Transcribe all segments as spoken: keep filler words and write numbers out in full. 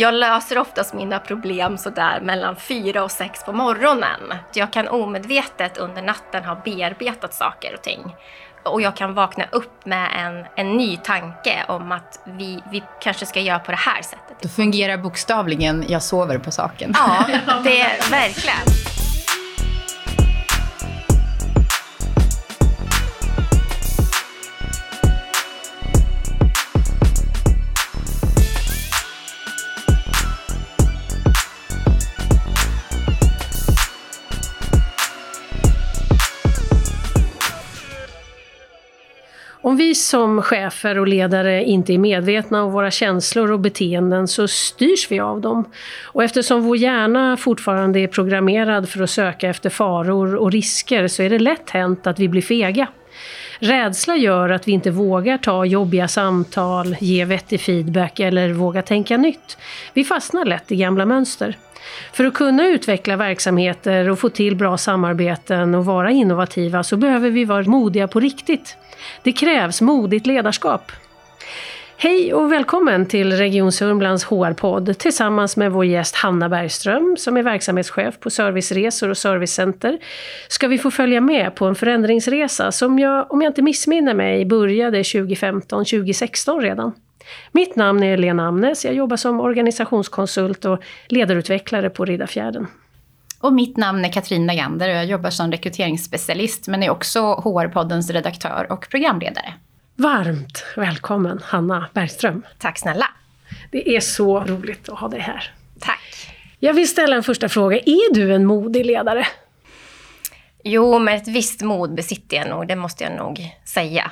jag löser oftast mina problem så där mellan fyra och sex på morgonen. Jag kan omedvetet under natten ha bearbetat saker och ting. Och jag kan vakna upp med en, en ny tanke om att vi, vi kanske ska göra på det här sättet. Då fungerar bokstavligen, jag sover på saken. Ja, det är verkligen. Om vi som chefer och ledare inte är medvetna om våra känslor och beteenden så styrs vi av dem. Och eftersom vår hjärna fortfarande är programmerad för att söka efter faror och risker så är det lätt hänt att vi blir fega. Rädsla gör att vi inte vågar ta jobbiga samtal, ge vettig feedback eller våga tänka nytt. Vi fastnar lätt i gamla mönster. För att kunna utveckla verksamheter och få till bra samarbeten och vara innovativa så behöver vi vara modiga på riktigt. Det krävs modigt ledarskap. Hej och välkommen till Region Sörmlands H R-podd tillsammans med vår gäst Hanna Bergström som är verksamhetschef på serviceresor och servicecenter. Ska vi få följa med på en förändringsresa som jag, om jag inte missminner mig, började tjugofemton till tjugosexton redan. Mitt namn är Lena Amnes, jag jobbar som organisationskonsult och ledarutvecklare på Riddarfjärden. Och mitt namn är Katrin Nagander och jag jobbar som rekryteringsspecialist men är också H R-poddens redaktör och programledare. Varmt välkommen Hanna Bergström. Tack snälla. Det är så roligt att ha dig här. Tack. Jag vill ställa en första fråga. Är du en modig ledare? Jo, med ett visst mod besitter jag nog, det måste jag nog säga.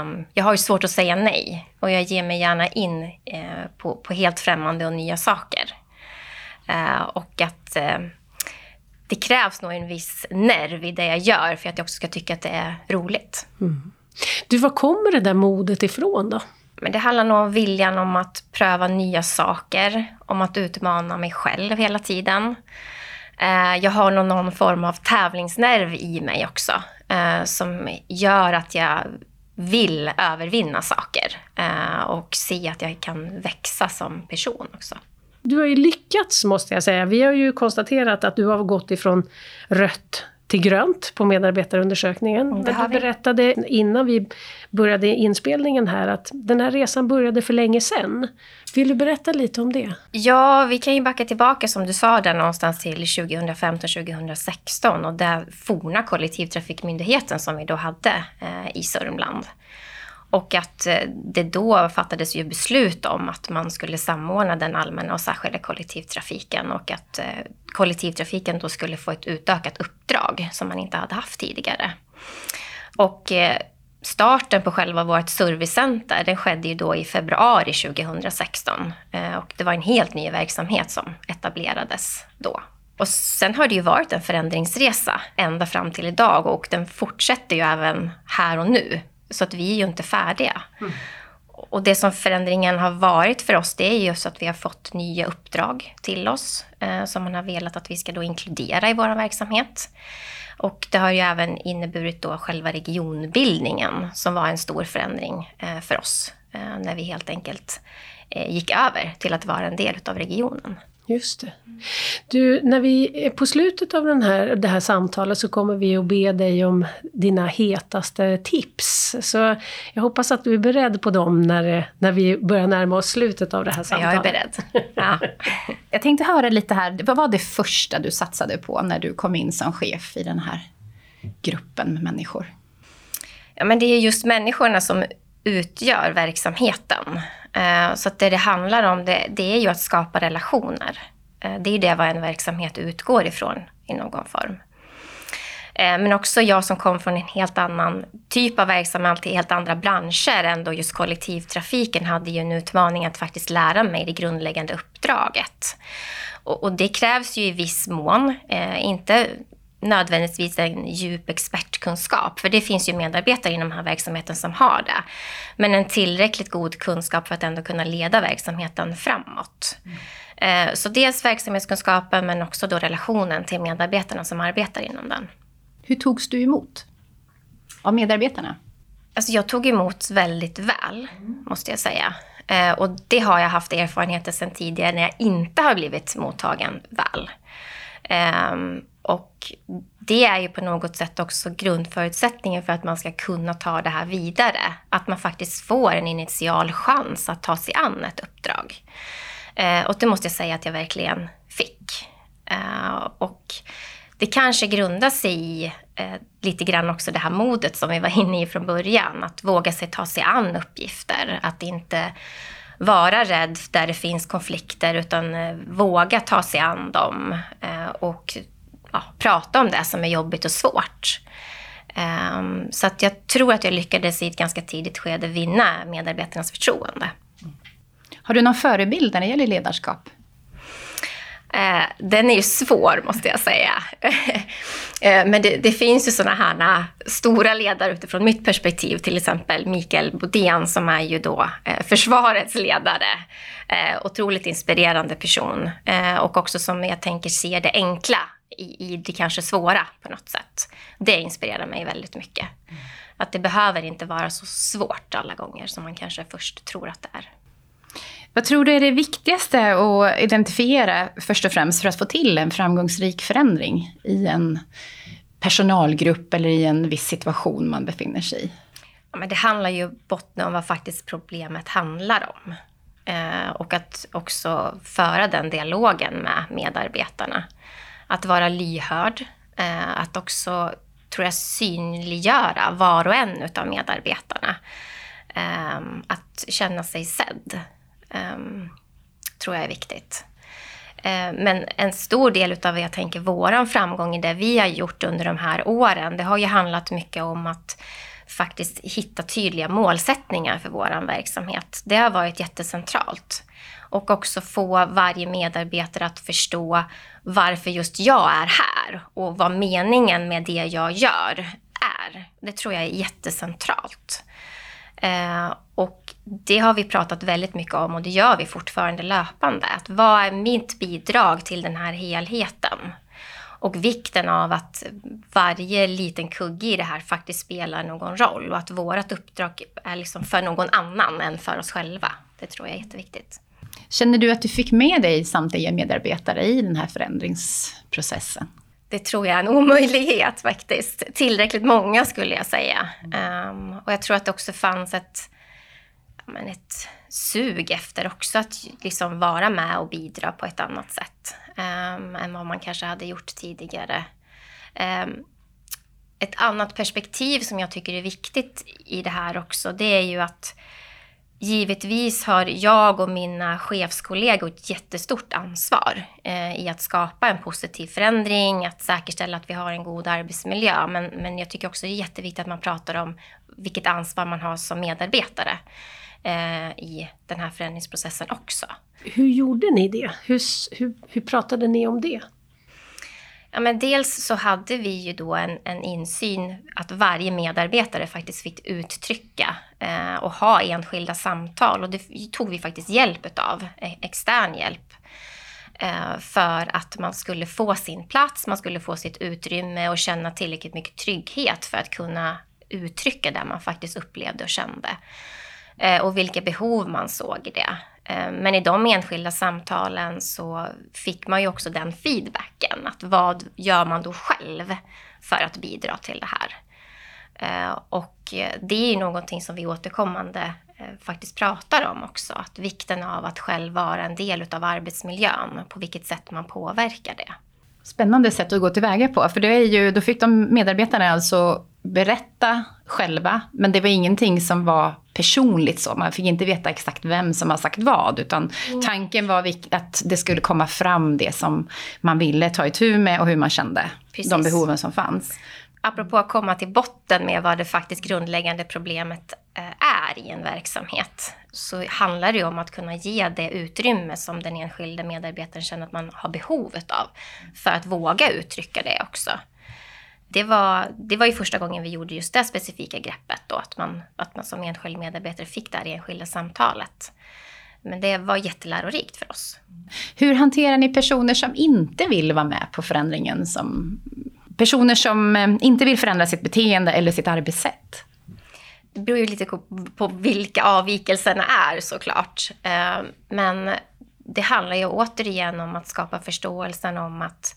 Um, jag har ju svårt att säga nej och jag ger mig gärna in uh, på, på helt främmande och nya saker. Uh, och att uh, det krävs nog en viss nerv i det jag gör för att jag också ska tycka att det är roligt. Mm. Du, var kommer det där modet ifrån då? Men det handlar nog om viljan om att pröva nya saker, om att utmana mig själv hela tiden. Uh, jag har nog någon form av tävlingsnerv i mig också uh, som gör att jag vill övervinna saker uh, och se att jag kan växa som person också. Du har ju lyckats, måste jag säga. Vi har ju konstaterat att du har gått ifrån rött till grönt på medarbetarundersökningen. Du berättade innan vi började inspelningen här att den här resan började för länge sedan. Vill du berätta lite om det? Ja, vi kan ju backa tillbaka som du sa där någonstans till tjugofemton till tjugosexton och där forna kollektivtrafikmyndigheten som vi då hade eh, i Sörmland. Och att det då fattades ju beslut om att man skulle samordna den allmänna och särskilda kollektivtrafiken och att kollektivtrafiken då skulle få ett utökat uppdrag som man inte hade haft tidigare. Och starten på själva vårt servicecenter, den skedde ju då i februari tjugosexton och det var en helt ny verksamhet som etablerades då. Och sen har det ju varit en förändringsresa ända fram till idag och den fortsätter ju även här och nu. Så att vi är ju inte färdiga. Mm. Och det som förändringen har varit för oss, det är just att vi har fått nya uppdrag till oss. Eh, som man har velat att vi ska då inkludera i vår verksamhet. Och det har ju även inneburit då själva regionbildningen som var en stor förändring eh, för oss. Eh, när vi helt enkelt eh, gick över till att vara en del av regionen. Just det. Du, när vi är på slutet av den här, det här samtalet så kommer vi att be dig om dina hetaste tips. Så jag hoppas att du är beredd på dem när, när vi börjar närma oss slutet av det här samtalet. Jag är beredd. Ja. Jag tänkte höra lite här, vad var det första du satsade på när du kom in som chef i den här gruppen med människor? Ja, men det är just människorna som utgör verksamheten. Så att det det handlar om det, det är ju att skapa relationer. Det är ju det vad en verksamhet utgår ifrån i någon form. Men också jag som kom från en helt annan typ av verksamhet till helt andra branscher än då just kollektivtrafiken hade ju en utmaning att faktiskt lära mig det grundläggande uppdraget. Och, och det krävs ju i viss mån, eh, inte nödvändigtvis en djup expertkunskap. För det finns ju medarbetare inom den här verksamheten som har det. Men en tillräckligt god kunskap för att ändå kunna leda verksamheten framåt. Mm. Så dels verksamhetskunskapen men också då relationen till medarbetarna som arbetar inom den. Hur togs du emot av medarbetarna? Alltså jag tog emot väldigt väl, måste jag säga. Eh, och det har jag haft erfarenheter sedan tidigare när jag inte har blivit mottagen väl. Eh, och det är ju på något sätt också grundförutsättningen för att man ska kunna ta det här vidare. Att man faktiskt får en initial chans att ta sig an ett uppdrag. Eh, och det måste jag säga att jag verkligen fick. Eh, och det kanske grundar sig i eh, lite grann också det här modet som vi var inne i från början. Att våga sig ta sig an uppgifter. Att inte vara rädd där det finns konflikter utan eh, våga ta sig an dem. Eh, och ja, prata om det som är jobbigt och svårt. Eh, så att jag tror att jag lyckades i ett ganska tidigt skede vinna medarbetarnas förtroende. Mm. Har du någon förebild när det gäller ledarskap? Den är ju svår måste jag säga. Men det, det finns ju sådana här stora ledare utifrån mitt perspektiv. Till exempel Mikael Bodén som är ju då försvarets ledare. Otroligt inspirerande person. Och också som jag tänker ser det enkla i, i det kanske svåra på något sätt. Det inspirerar mig väldigt mycket. Att det behöver inte vara så svårt alla gånger som man kanske först tror att det är. Vad tror du är det viktigaste att identifiera först och främst för att få till en framgångsrik förändring i en personalgrupp eller i en viss situation man befinner sig i? Ja, men det handlar ju botten om vad faktiskt problemet handlar om. Eh, och att också föra den dialogen med medarbetarna. Att vara lyhörd, eh, att också tror jag, synliggöra var och en av medarbetarna. Eh, att känna sig sedd. Um, tror jag är viktigt. Uh, men en stor del av jag tänker våran framgång i det vi har gjort under de här åren, det har ju handlat mycket om att faktiskt hitta tydliga målsättningar för våran verksamhet. Det har varit jättecentralt. Och också få varje medarbetare att förstå varför just jag är här och vad meningen med det jag gör är. Det tror jag är jättecentralt. Uh, och det har vi pratat väldigt mycket om och det gör vi fortfarande löpande. Att vad är mitt bidrag till den här helheten? Och vikten av att varje liten kugge i det här faktiskt spelar någon roll. Och att vårt uppdrag är liksom för någon annan än för oss själva. Det tror jag är jätteviktigt. Känner du att du fick med dig samtliga medarbetare i den här förändringsprocessen? Det tror jag är en omöjlighet faktiskt. Tillräckligt många skulle jag säga. Um, och jag tror att det också fanns ett, men ett sug efter också att liksom vara med och bidra på ett annat sätt. Um, än vad man kanske hade gjort tidigare. Um, ett annat perspektiv som jag tycker är viktigt i det här också. Det är ju att givetvis har jag och mina chefskollegor ett jättestort ansvar eh, i att skapa en positiv förändring, att säkerställa att vi har en god arbetsmiljö. Men, men jag tycker också det är jätteviktigt att man pratar om vilket ansvar man har som medarbetare eh, i den här förändringsprocessen också. Hur gjorde ni det? Hur, hur, hur pratade ni om det? Ja, men dels så hade vi ju då en, en insyn att varje medarbetare faktiskt fick uttrycka eh, och ha enskilda samtal. Och det tog vi faktiskt hjälp av, extern hjälp, eh, för att man skulle få sin plats, man skulle få sitt utrymme och känna tillräckligt mycket trygghet för att kunna uttrycka det man faktiskt upplevde och kände. Eh, och vilka behov man såg i det. Men i de enskilda samtalen så fick man ju också den feedbacken. Att vad gör man då själv för att bidra till det här? Och det är någonting som vi återkommande faktiskt pratar om också. Att vikten av att själv vara en del av arbetsmiljön. På vilket sätt man påverkar det. Spännande sätt att gå tillväga på. För det är ju, då fick de medarbetarna alltså berätta själva. Men det var ingenting som var personligt så. Man fick inte veta exakt vem som har sagt vad. Utan mm. tanken var att det skulle komma fram det som man ville ta itu med. Och hur man kände. Precis. De behoven som fanns. Apropå att komma till botten med vad det faktiskt grundläggande problemet är i en verksamhet. Så handlar det ju om att kunna ge det utrymme som den enskilda medarbetaren känner att man har behovet av. För att våga uttrycka det också. Det var, det var ju första gången vi gjorde just det specifika greppet då. Att man, att man som enskild medarbetare fick det här enskilda samtalet. Men det var jättelärorikt för oss. Hur hanterar ni personer som inte vill vara med på förändringen? Som, personer som inte vill förändra sitt beteende eller sitt arbetssätt? Det beror ju lite på vilka avvikelserna är såklart. Men det handlar ju återigen om att skapa förståelsen om att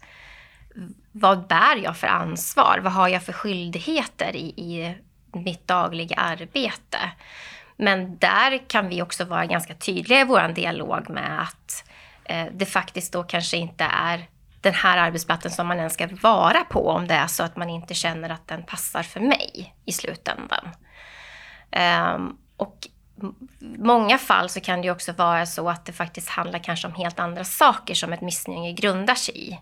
vad bär jag för ansvar? Vad har jag för skyldigheter i, i mitt dagliga arbete? Men där kan vi också vara ganska tydliga i vår dialog med att det faktiskt då kanske inte är den här arbetsplatsen som man ens ska vara på om det är så att man inte känner att den passar för mig i slutändan. Um, och i många fall så kan det också vara så att det faktiskt handlar kanske om helt andra saker som ett missnöje grundar sig i.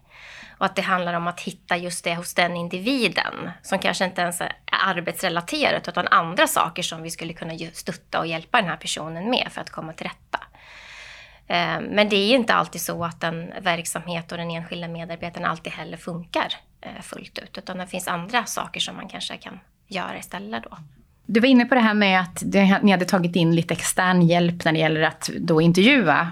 Och att det handlar om att hitta just det hos den individen som kanske inte ens är arbetsrelaterat utan andra saker som vi skulle kunna stötta och hjälpa den här personen med för att komma till rätta. Um, men det är inte alltid så att en verksamhet och den enskilda medarbetaren alltid heller funkar uh, fullt ut utan det finns andra saker som man kanske kan göra istället då. Du var inne på det här med att ni hade tagit in lite extern hjälp när det gäller att då intervjua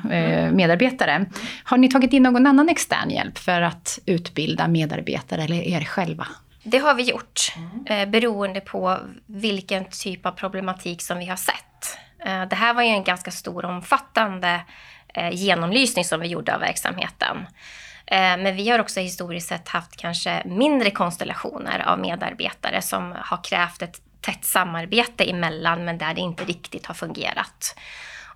medarbetare. Har ni tagit in någon annan extern hjälp för att utbilda medarbetare eller er själva? Det har vi gjort, beroende på vilken typ av problematik som vi har sett. Det här var ju en ganska stor omfattande genomlysning som vi gjorde av verksamheten. Men vi har också historiskt sett haft kanske mindre konstellationer av medarbetare som har krävt ett tätt samarbete emellan men där det inte riktigt har fungerat.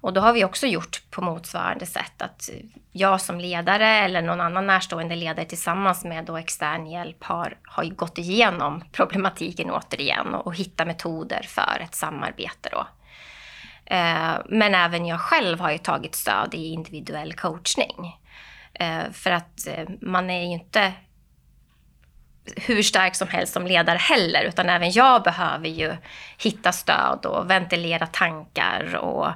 Och då har vi också gjort på motsvarande sätt att jag som ledare eller någon annan närstående ledare tillsammans med då extern hjälp har, har gått igenom problematiken återigen och, och hittat metoder för ett samarbete då. Eh, men även jag själv har ju tagit stöd i individuell coachning. Eh, för att eh, man är ju inte hur stark som helst som ledare heller utan även jag behöver ju hitta stöd och ventilera tankar och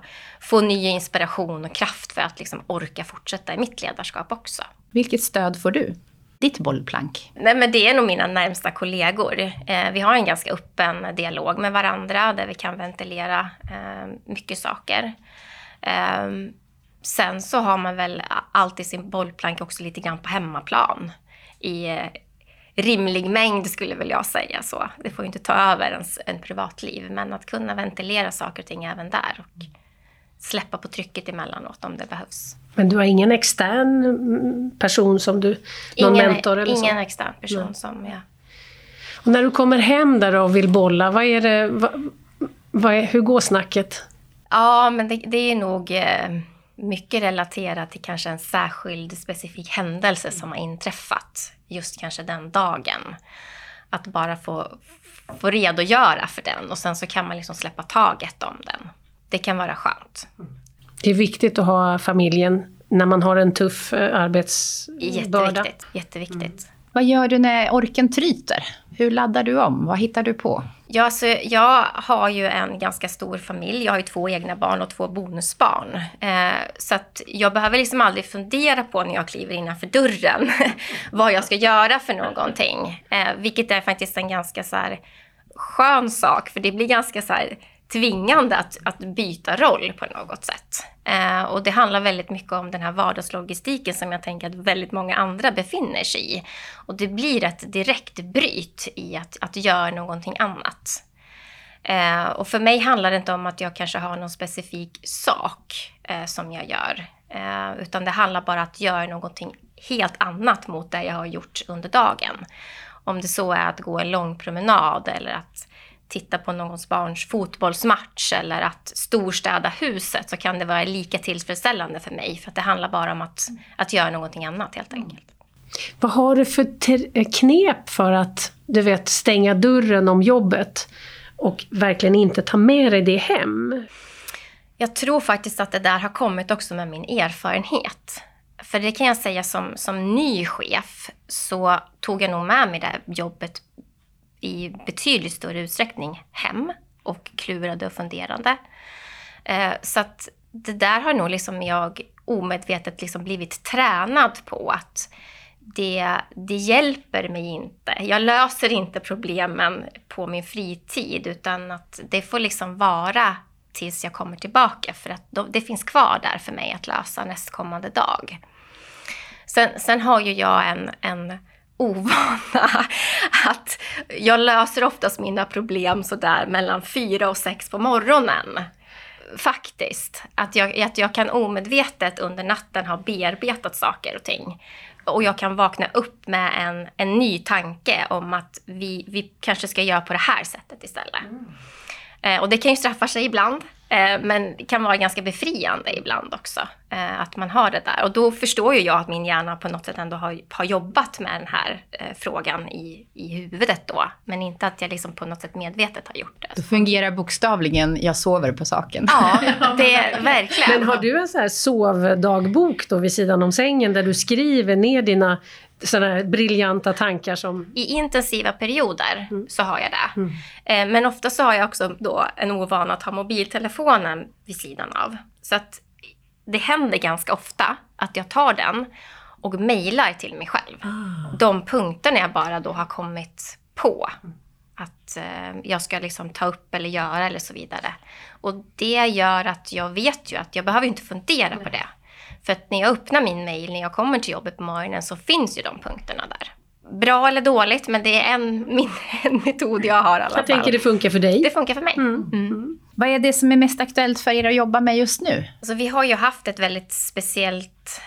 få ny inspiration och kraft för att liksom orka fortsätta i mitt ledarskap också. Vilket stöd får du? Ditt bollplank? Nej, men det är nog mina närmsta kollegor. Eh, vi har en ganska öppen dialog med varandra där vi kan ventilera eh, mycket saker. Eh, sen så har man väl alltid sin bollplank också lite grann på hemmaplan i eh, rimlig mängd skulle väl jag säga så. Det får ju inte ta över ens en privatliv. Men att kunna ventilera saker och ting även där. Och släppa på trycket emellanåt om det behövs. Men du har ingen extern person som du... Någon ingen, mentor eller ingen så? Extern person Nej. Som jag... Och när du kommer hem där och vill bolla. Vad är det, vad, vad är, hur går snacket? Ja, men det, det är nog... Eh, mycket relaterat till kanske en särskild specifik händelse som har inträffat just kanske den dagen. Att bara få, få redogöra för den och sen så kan man liksom släppa taget om den. Det kan vara skönt. Det är viktigt att ha familjen när man har en tuff arbetsbörda. Jätteviktigt, jätteviktigt. Mm. Vad gör du när orken tryter? Hur laddar du om? Vad hittar du på? Ja, så jag har ju en ganska stor familj. Jag har ju två egna barn och två bonusbarn. Eh, så att jag behöver liksom aldrig fundera på när jag kliver innanför dörren vad jag ska göra för någonting. Eh, vilket är faktiskt en ganska så här skön sak. För det blir ganska så här tvingande att, att byta roll på något sätt. Eh, och det handlar väldigt mycket om den här vardagslogistiken som jag tänker att väldigt många andra befinner sig i. Och det blir ett direkt bryt i att, att göra någonting annat. Eh, och för mig handlar det inte om att jag kanske har någon specifik sak eh, som jag gör. Eh, utan det handlar bara om att göra någonting helt annat mot det jag har gjort under dagen. Om det så är att gå en lång promenad eller att titta på någons barns fotbollsmatch eller att storstäda huset så kan det vara lika tillfredsställande för mig. För att det handlar bara om att, att göra någonting annat helt enkelt. Vad har du för ter- knep för att du vet, stänga dörren om jobbet och verkligen inte ta med dig det hem? Jag tror faktiskt att det där har kommit också med min erfarenhet. För det kan jag säga som, som ny chef så tog jag nog med mig det jobbet i betydligt större utsträckning hem och klurade och funderande. Eh, så att det där har nog liksom jag omedvetet liksom blivit tränad på att det, det hjälper mig inte. Jag löser inte problemen på min fritid utan att det får liksom vara tills jag kommer tillbaka för att då, det finns kvar där för mig att lösa nästkommande dag. Sen, sen har ju jag en, en ovana att jag löser oftast mina problem så där mellan fyra och sex på morgonen. Faktiskt. Att jag, att jag kan omedvetet under natten ha bearbetat saker och ting. Och jag kan vakna upp med en, en ny tanke om att vi, vi kanske ska göra på det här sättet istället. Mm. Eh, och det kan ju straffa sig ibland. Eh, men det kan vara ganska befriande ibland också. Eh, att man har det där. Och då förstår ju jag att min hjärna på något sätt ändå har, har jobbat med den här eh, frågan i, i huvudet då. Men inte att jag liksom på något sätt medvetet har gjort det. Då fungerar bokstavligen, jag sover på saken. Ja, det är verkligen. Men har du en sån här sovdagbok då vid sidan om sängen där du skriver ner dina sådana briljanta tankar som... I intensiva perioder mm. så har jag det. Mm. Men ofta så har jag också då en ovana att ha mobiltelefonen vid sidan av. Så att det händer ganska ofta att jag tar den och mejlar till mig själv. Ah. De punkterna jag bara då har kommit på. Att jag ska liksom ta upp eller göra eller så vidare. Och det gör att jag vet ju att jag behöver inte fundera Nej. På det. För att när jag öppnar min mejl, när jag kommer till jobbet på morgonen så finns ju de punkterna där. Bra eller dåligt, men det är en, min, en metod jag har i alla fall. Jag tänker det funkar för dig. Det funkar för mig. Mm. Mm. Vad är det som är mest aktuellt för er att jobba med just nu? Alltså, vi har ju haft ett väldigt speciellt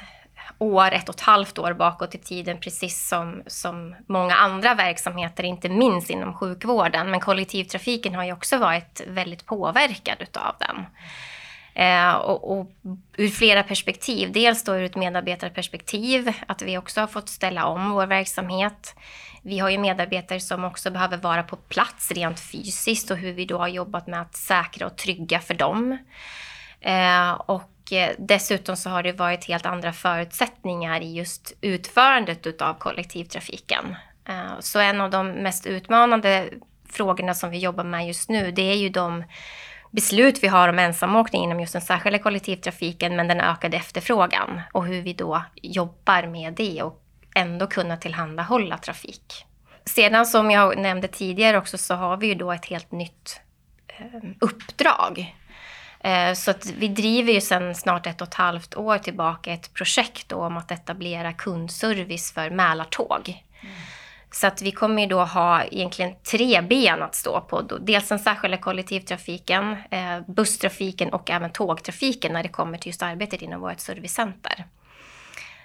år, ett och ett halvt år bakåt i tiden. Precis som, som många andra verksamheter, inte minst inom sjukvården. Men kollektivtrafiken har ju också varit väldigt påverkad utav den. Eh, och, och ur flera perspektiv. Dels då ur ett medarbetarperspektiv, att vi också har fått ställa om vår verksamhet. Vi har ju medarbetare som också behöver vara på plats rent fysiskt och hur vi då har jobbat med att säkra och trygga för dem. Eh, och eh, dessutom så har det varit helt andra förutsättningar i just utförandet utav kollektivtrafiken. Eh, så en av de mest utmanande frågorna som vi jobbar med just nu, det är ju de beslut vi har om ensamåkning inom just den särskilda kollektivtrafiken, men den ökade efterfrågan och hur vi då jobbar med det och ändå kunna tillhandahålla trafik. Sedan som jag nämnde tidigare också så har vi ju då ett helt nytt eh, uppdrag. Eh, så att vi driver ju sedan snart ett och ett halvt år tillbaka ett projekt då om att etablera kundservice för mälartåg. Mm. Så att vi kommer ju då ha egentligen tre ben att stå på. Dels den särskilda kollektivtrafiken, busstrafiken och även tågtrafiken när det kommer till just arbetet inom vårt servicecenter.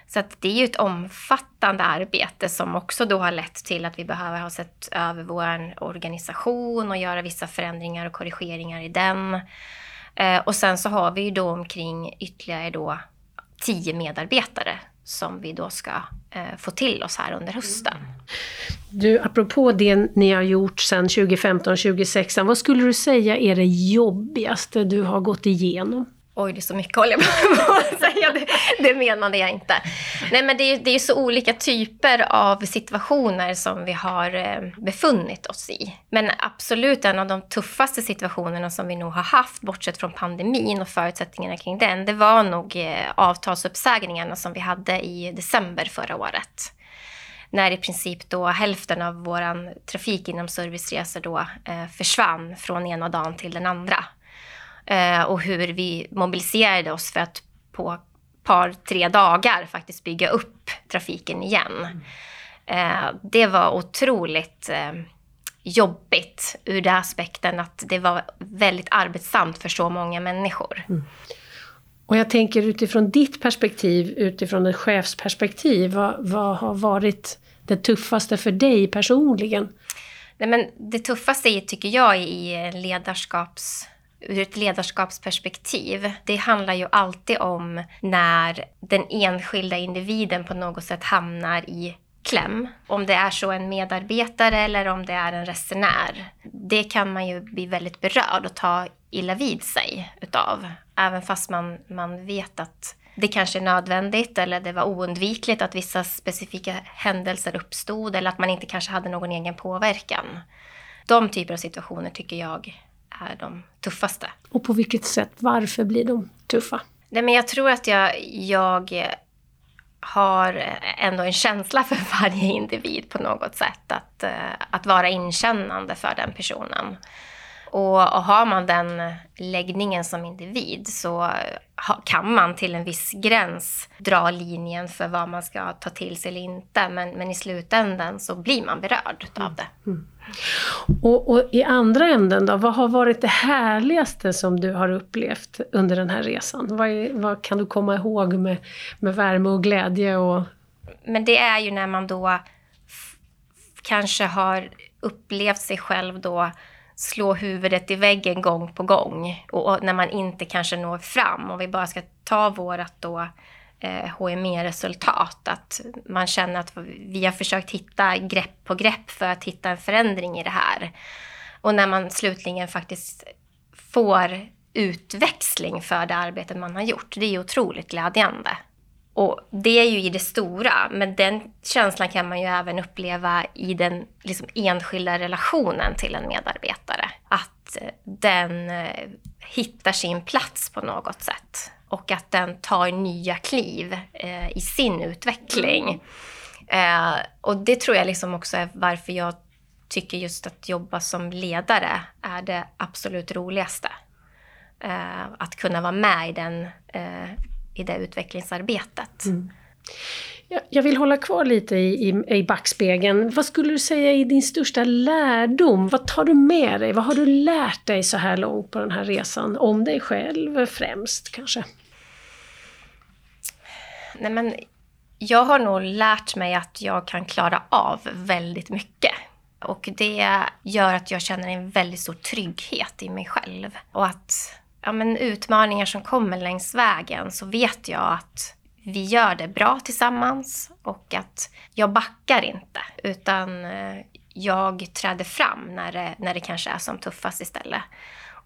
Så att det är ju ett omfattande arbete som också då har lett till att vi behöver ha sett över vår organisation och göra vissa förändringar och korrigeringar i den. Och sen så har vi ju då omkring ytterligare då tio medarbetare som vi då ska eh, få till oss här under hösten. Du, apropå det ni har gjort sedan tjugofemton tjugosexton, vad skulle du säga är det jobbigaste du har gått igenom? Oj, det är så mycket håller jag på att säga. Det, det menade jag inte. Nej, men det är ju det är så olika typer av situationer som vi har eh, befunnit oss i. Men absolut en av de tuffaste situationerna som vi nog har haft, bortsett från pandemin och förutsättningarna kring den, det var nog eh, avtalsuppsägningarna som vi hade i december förra året. När i princip då hälften av våran trafik inom serviceresor då eh, försvann från ena dagen till den andra. Och hur vi mobiliserade oss för att på par, tre dagar faktiskt bygga upp trafiken igen. Mm. Det var otroligt jobbigt ur den aspekten att det var väldigt arbetsamt för så många människor. Mm. Och jag tänker utifrån ditt perspektiv, utifrån ett chefsperspektiv, vad, vad har varit det tuffaste för dig personligen? Nej, men det tuffaste tycker jag är i ledarskaps... Ur ett ledarskapsperspektiv, det handlar ju alltid om när den enskilda individen på något sätt hamnar i kläm. Om det är så en medarbetare eller om det är en resenär. Det kan man ju bli väldigt berörd och ta illa vid sig utav. Även fast man, man vet att det kanske är nödvändigt eller det var oundvikligt att vissa specifika händelser uppstod. Eller att man inte kanske hade någon egen påverkan. De typer av situationer tycker jag är de tuffaste. Och på vilket sätt? Varför blir de tuffa? Nej, men jag tror att jag, jag har ändå en känsla för varje individ på något sätt. Att, att vara inkännande för den personen. Och, och har man den läggningen som individ så ha, kan man till en viss gräns dra linjen för vad man ska ta till sig eller inte. Men, men i slutändan så blir man berörd av det. Mm. Och, och i andra änden då, vad har varit det härligaste som du har upplevt under den här resan? Vad, är, vad kan du komma ihåg med, med värme och glädje? Och... Men det är ju när man då f- kanske har upplevt sig själv då slå huvudet i väggen gång på gång och, och när man inte kanske når fram, och vi bara ska ta vårat då eh, H M E-resultat, att man känner att vi har försökt hitta grepp på grepp för att hitta en förändring i det här, och när man slutligen faktiskt får utväxling för det arbetet man har gjort, det är ju otroligt glädjande. Och det är ju i det stora, men den känslan kan man ju även uppleva i den liksom enskilda relationen till en medarbetare. Att den hittar sin plats på något sätt och att den tar nya kliv eh, i sin utveckling. Eh, och det tror jag liksom också är varför jag tycker just att jobba som ledare är det absolut roligaste. Eh, att kunna vara med i den eh, i det utvecklingsarbetet. Mm. Jag, jag vill hålla kvar lite i, i, i backspegeln. Vad skulle du säga är din största lärdom? Vad tar du med dig? Vad har du lärt dig så här långt på den här resan? Om dig själv främst kanske? Nej, men jag har nog lärt mig att jag kan klara av väldigt mycket. Och det gör att jag känner en väldigt stor trygghet i mig själv. Och att... Ja, men utmaningar som kommer längs vägen, så vet jag att vi gör det bra tillsammans och att jag backar inte, utan jag träder fram när det, när det kanske är som tuffast istället.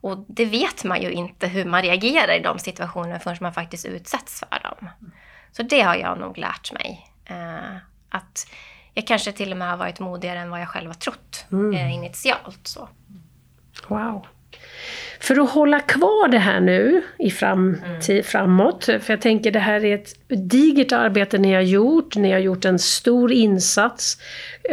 Och det vet man ju inte hur man reagerar i de situationer förrän man faktiskt utsätts för dem. Så det har jag nog lärt mig. Att jag kanske till och med har varit modigare än vad jag själv har trott mm. initialt. Så. Wow. För att hålla kvar det här nu i framtid, mm. framåt, för jag tänker det här är ett digert arbete ni har gjort, ni har gjort en stor insats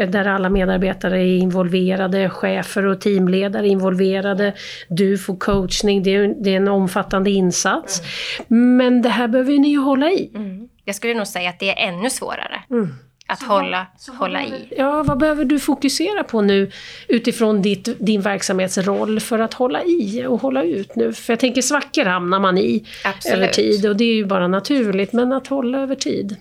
där alla medarbetare är involverade, chefer och teamledare involverade, du får coachning, det är, det är en omfattande insats, mm. men det här behöver ni ju hålla i. Mm. Jag skulle nog säga att det är ännu svårare. Mm. Att så, hålla, så hålla i. Ja, vad behöver du fokusera på nu utifrån ditt, din verksamhetsroll för att hålla i och hålla ut nu? För jag tänker svackor hamnar man i Absolut. Över tid, och det är ju bara naturligt, men att hålla över tid.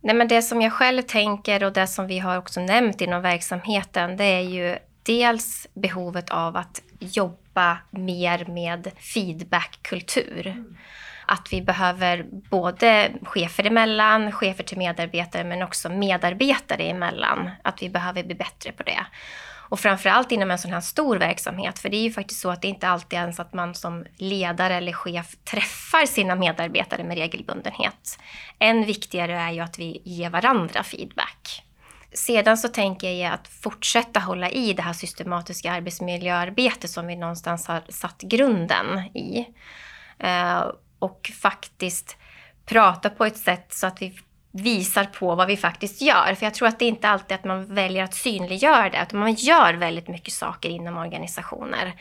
Nej, men det som jag själv tänker och det som vi har också nämnt inom verksamheten, det är ju dels behovet av att jobba mer med feedbackkultur. Mm. Att vi behöver både chefer emellan, chefer till medarbetare, men också medarbetare emellan. Att vi behöver bli bättre på det. Och framförallt inom en sån här stor verksamhet. För det är ju faktiskt så att det inte alltid ens att man som ledare eller chef träffar sina medarbetare med regelbundenhet. Än viktigare är ju att vi ger varandra feedback. Sedan så tänker jag att fortsätta hålla i det här systematiska arbetsmiljöarbetet som vi någonstans har satt grunden i. Och faktiskt prata på ett sätt så att vi visar på vad vi faktiskt gör. För jag tror att det inte alltid är att man väljer att synliggöra det. Att man gör väldigt mycket saker inom organisationer.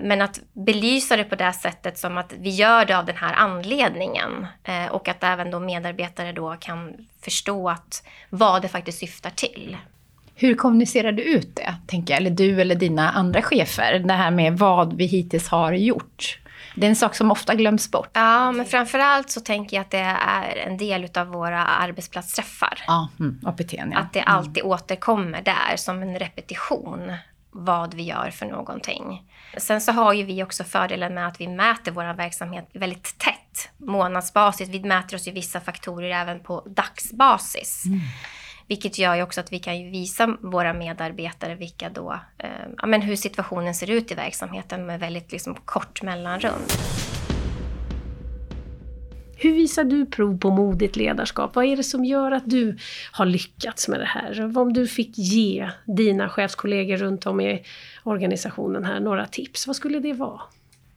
Men att belysa det på det sättet som att vi gör det av den här anledningen. Och att även då medarbetare då kan förstå att vad det faktiskt syftar till. Hur kommunicerar du ut det, tänker jag? Eller du eller dina andra chefer. Det här med vad vi hittills har gjort. Det är en sak som ofta glöms bort. Ja, men framförallt så tänker jag att det är en del av våra arbetsplatsträffar. Ja, mm, A P T N, ja. Att det alltid mm. återkommer där som en repetition vad vi gör för någonting. Sen så har ju vi också fördelen med att vi mäter vår verksamhet väldigt tätt. Månadsbasis, vi mäter oss ju vissa faktorer även på dagsbasis. Mm. Vilket gör ju också att vi kan ju visa våra medarbetare vilka då, eh, ja, men hur situationen ser ut i verksamheten med väldigt liksom kort mellanrum. Hur visar du prov på modigt ledarskap? Vad är det som gör att du har lyckats med det här? Om du fick ge dina chefskollegor runt om i organisationen här några tips, vad skulle det vara?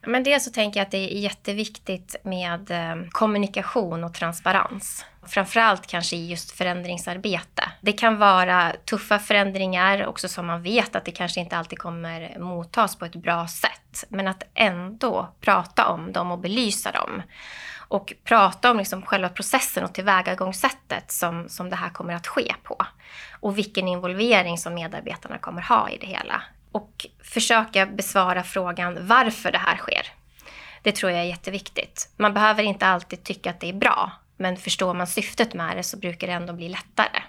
Men det så tänker jag att det är jätteviktigt med kommunikation och transparens. Framförallt kanske i just förändringsarbete. Det kan vara tuffa förändringar också som man vet att det kanske inte alltid kommer mottas på ett bra sätt. Men att ändå prata om dem och belysa dem. Och prata om liksom själva processen och tillvägagångssättet som, som det här kommer att ske på. Och vilken involvering som medarbetarna kommer ha i det hela. Och försöka besvara frågan varför det här sker. Det tror jag är jätteviktigt. Man behöver inte alltid tycka att det är bra. Men förstår man syftet med det så brukar det ändå bli lättare.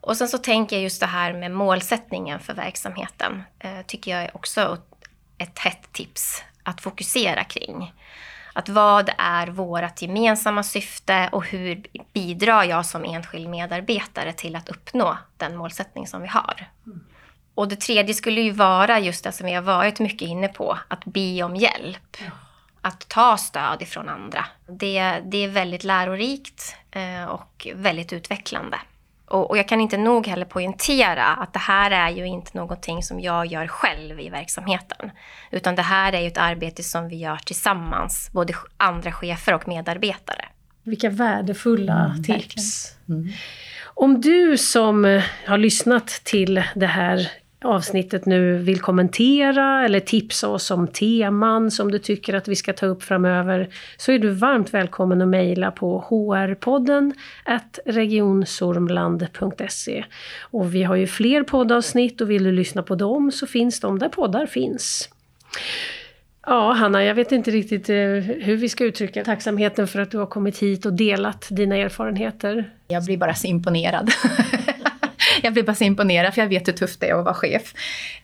Och sen så tänker jag just det här med målsättningen för verksamheten. Eh, tycker jag är också ett hett tips att fokusera kring. Att vad är vårt gemensamma syfte och hur bidrar jag som enskild medarbetare till att uppnå den målsättning som vi har. Och det tredje skulle ju vara just det som vi har varit mycket inne på. Att be om hjälp. Att ta stöd ifrån andra. Det, det är väldigt lärorikt och väldigt utvecklande. Och, och jag kan inte nog heller poängtera att det här är ju inte någonting som jag gör själv i verksamheten. Utan det här är ju ett arbete som vi gör tillsammans. Både andra chefer och medarbetare. Vilka värdefulla mm, tips. Mm. Om du som har lyssnat till det här avsnittet nu vill kommentera eller tipsa oss om teman som du tycker att vi ska ta upp framöver, så är du varmt välkommen att mejla på h r podden at region sormland punkt se. Och vi har ju fler poddavsnitt, och vill du lyssna på dem så finns de där poddar finns. Ja, Hanna, jag vet inte riktigt hur vi ska uttrycka tacksamheten för att du har kommit hit och delat dina erfarenheter. Jag blir bara så imponerad. Jag blir bara så imponerad, för jag vet hur tufft det är att vara chef.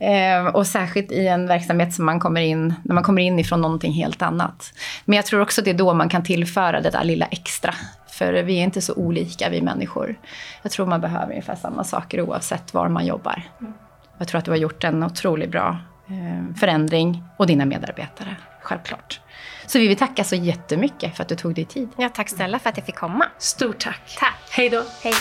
Eh, och särskilt i en verksamhet som man kommer in, när man kommer in ifrån någonting helt annat. Men jag tror också det är då man kan tillföra det där lilla extra. För vi är inte så olika, vi människor. Jag tror man behöver ungefär samma saker oavsett var man jobbar. Jag tror att du har gjort en otroligt bra förändring, och dina medarbetare, självklart. Så vi vill tacka så jättemycket för att du tog dig tid. Ja, tack snälla för att jag fick komma. Stort tack. Tack. Hej då. Hej.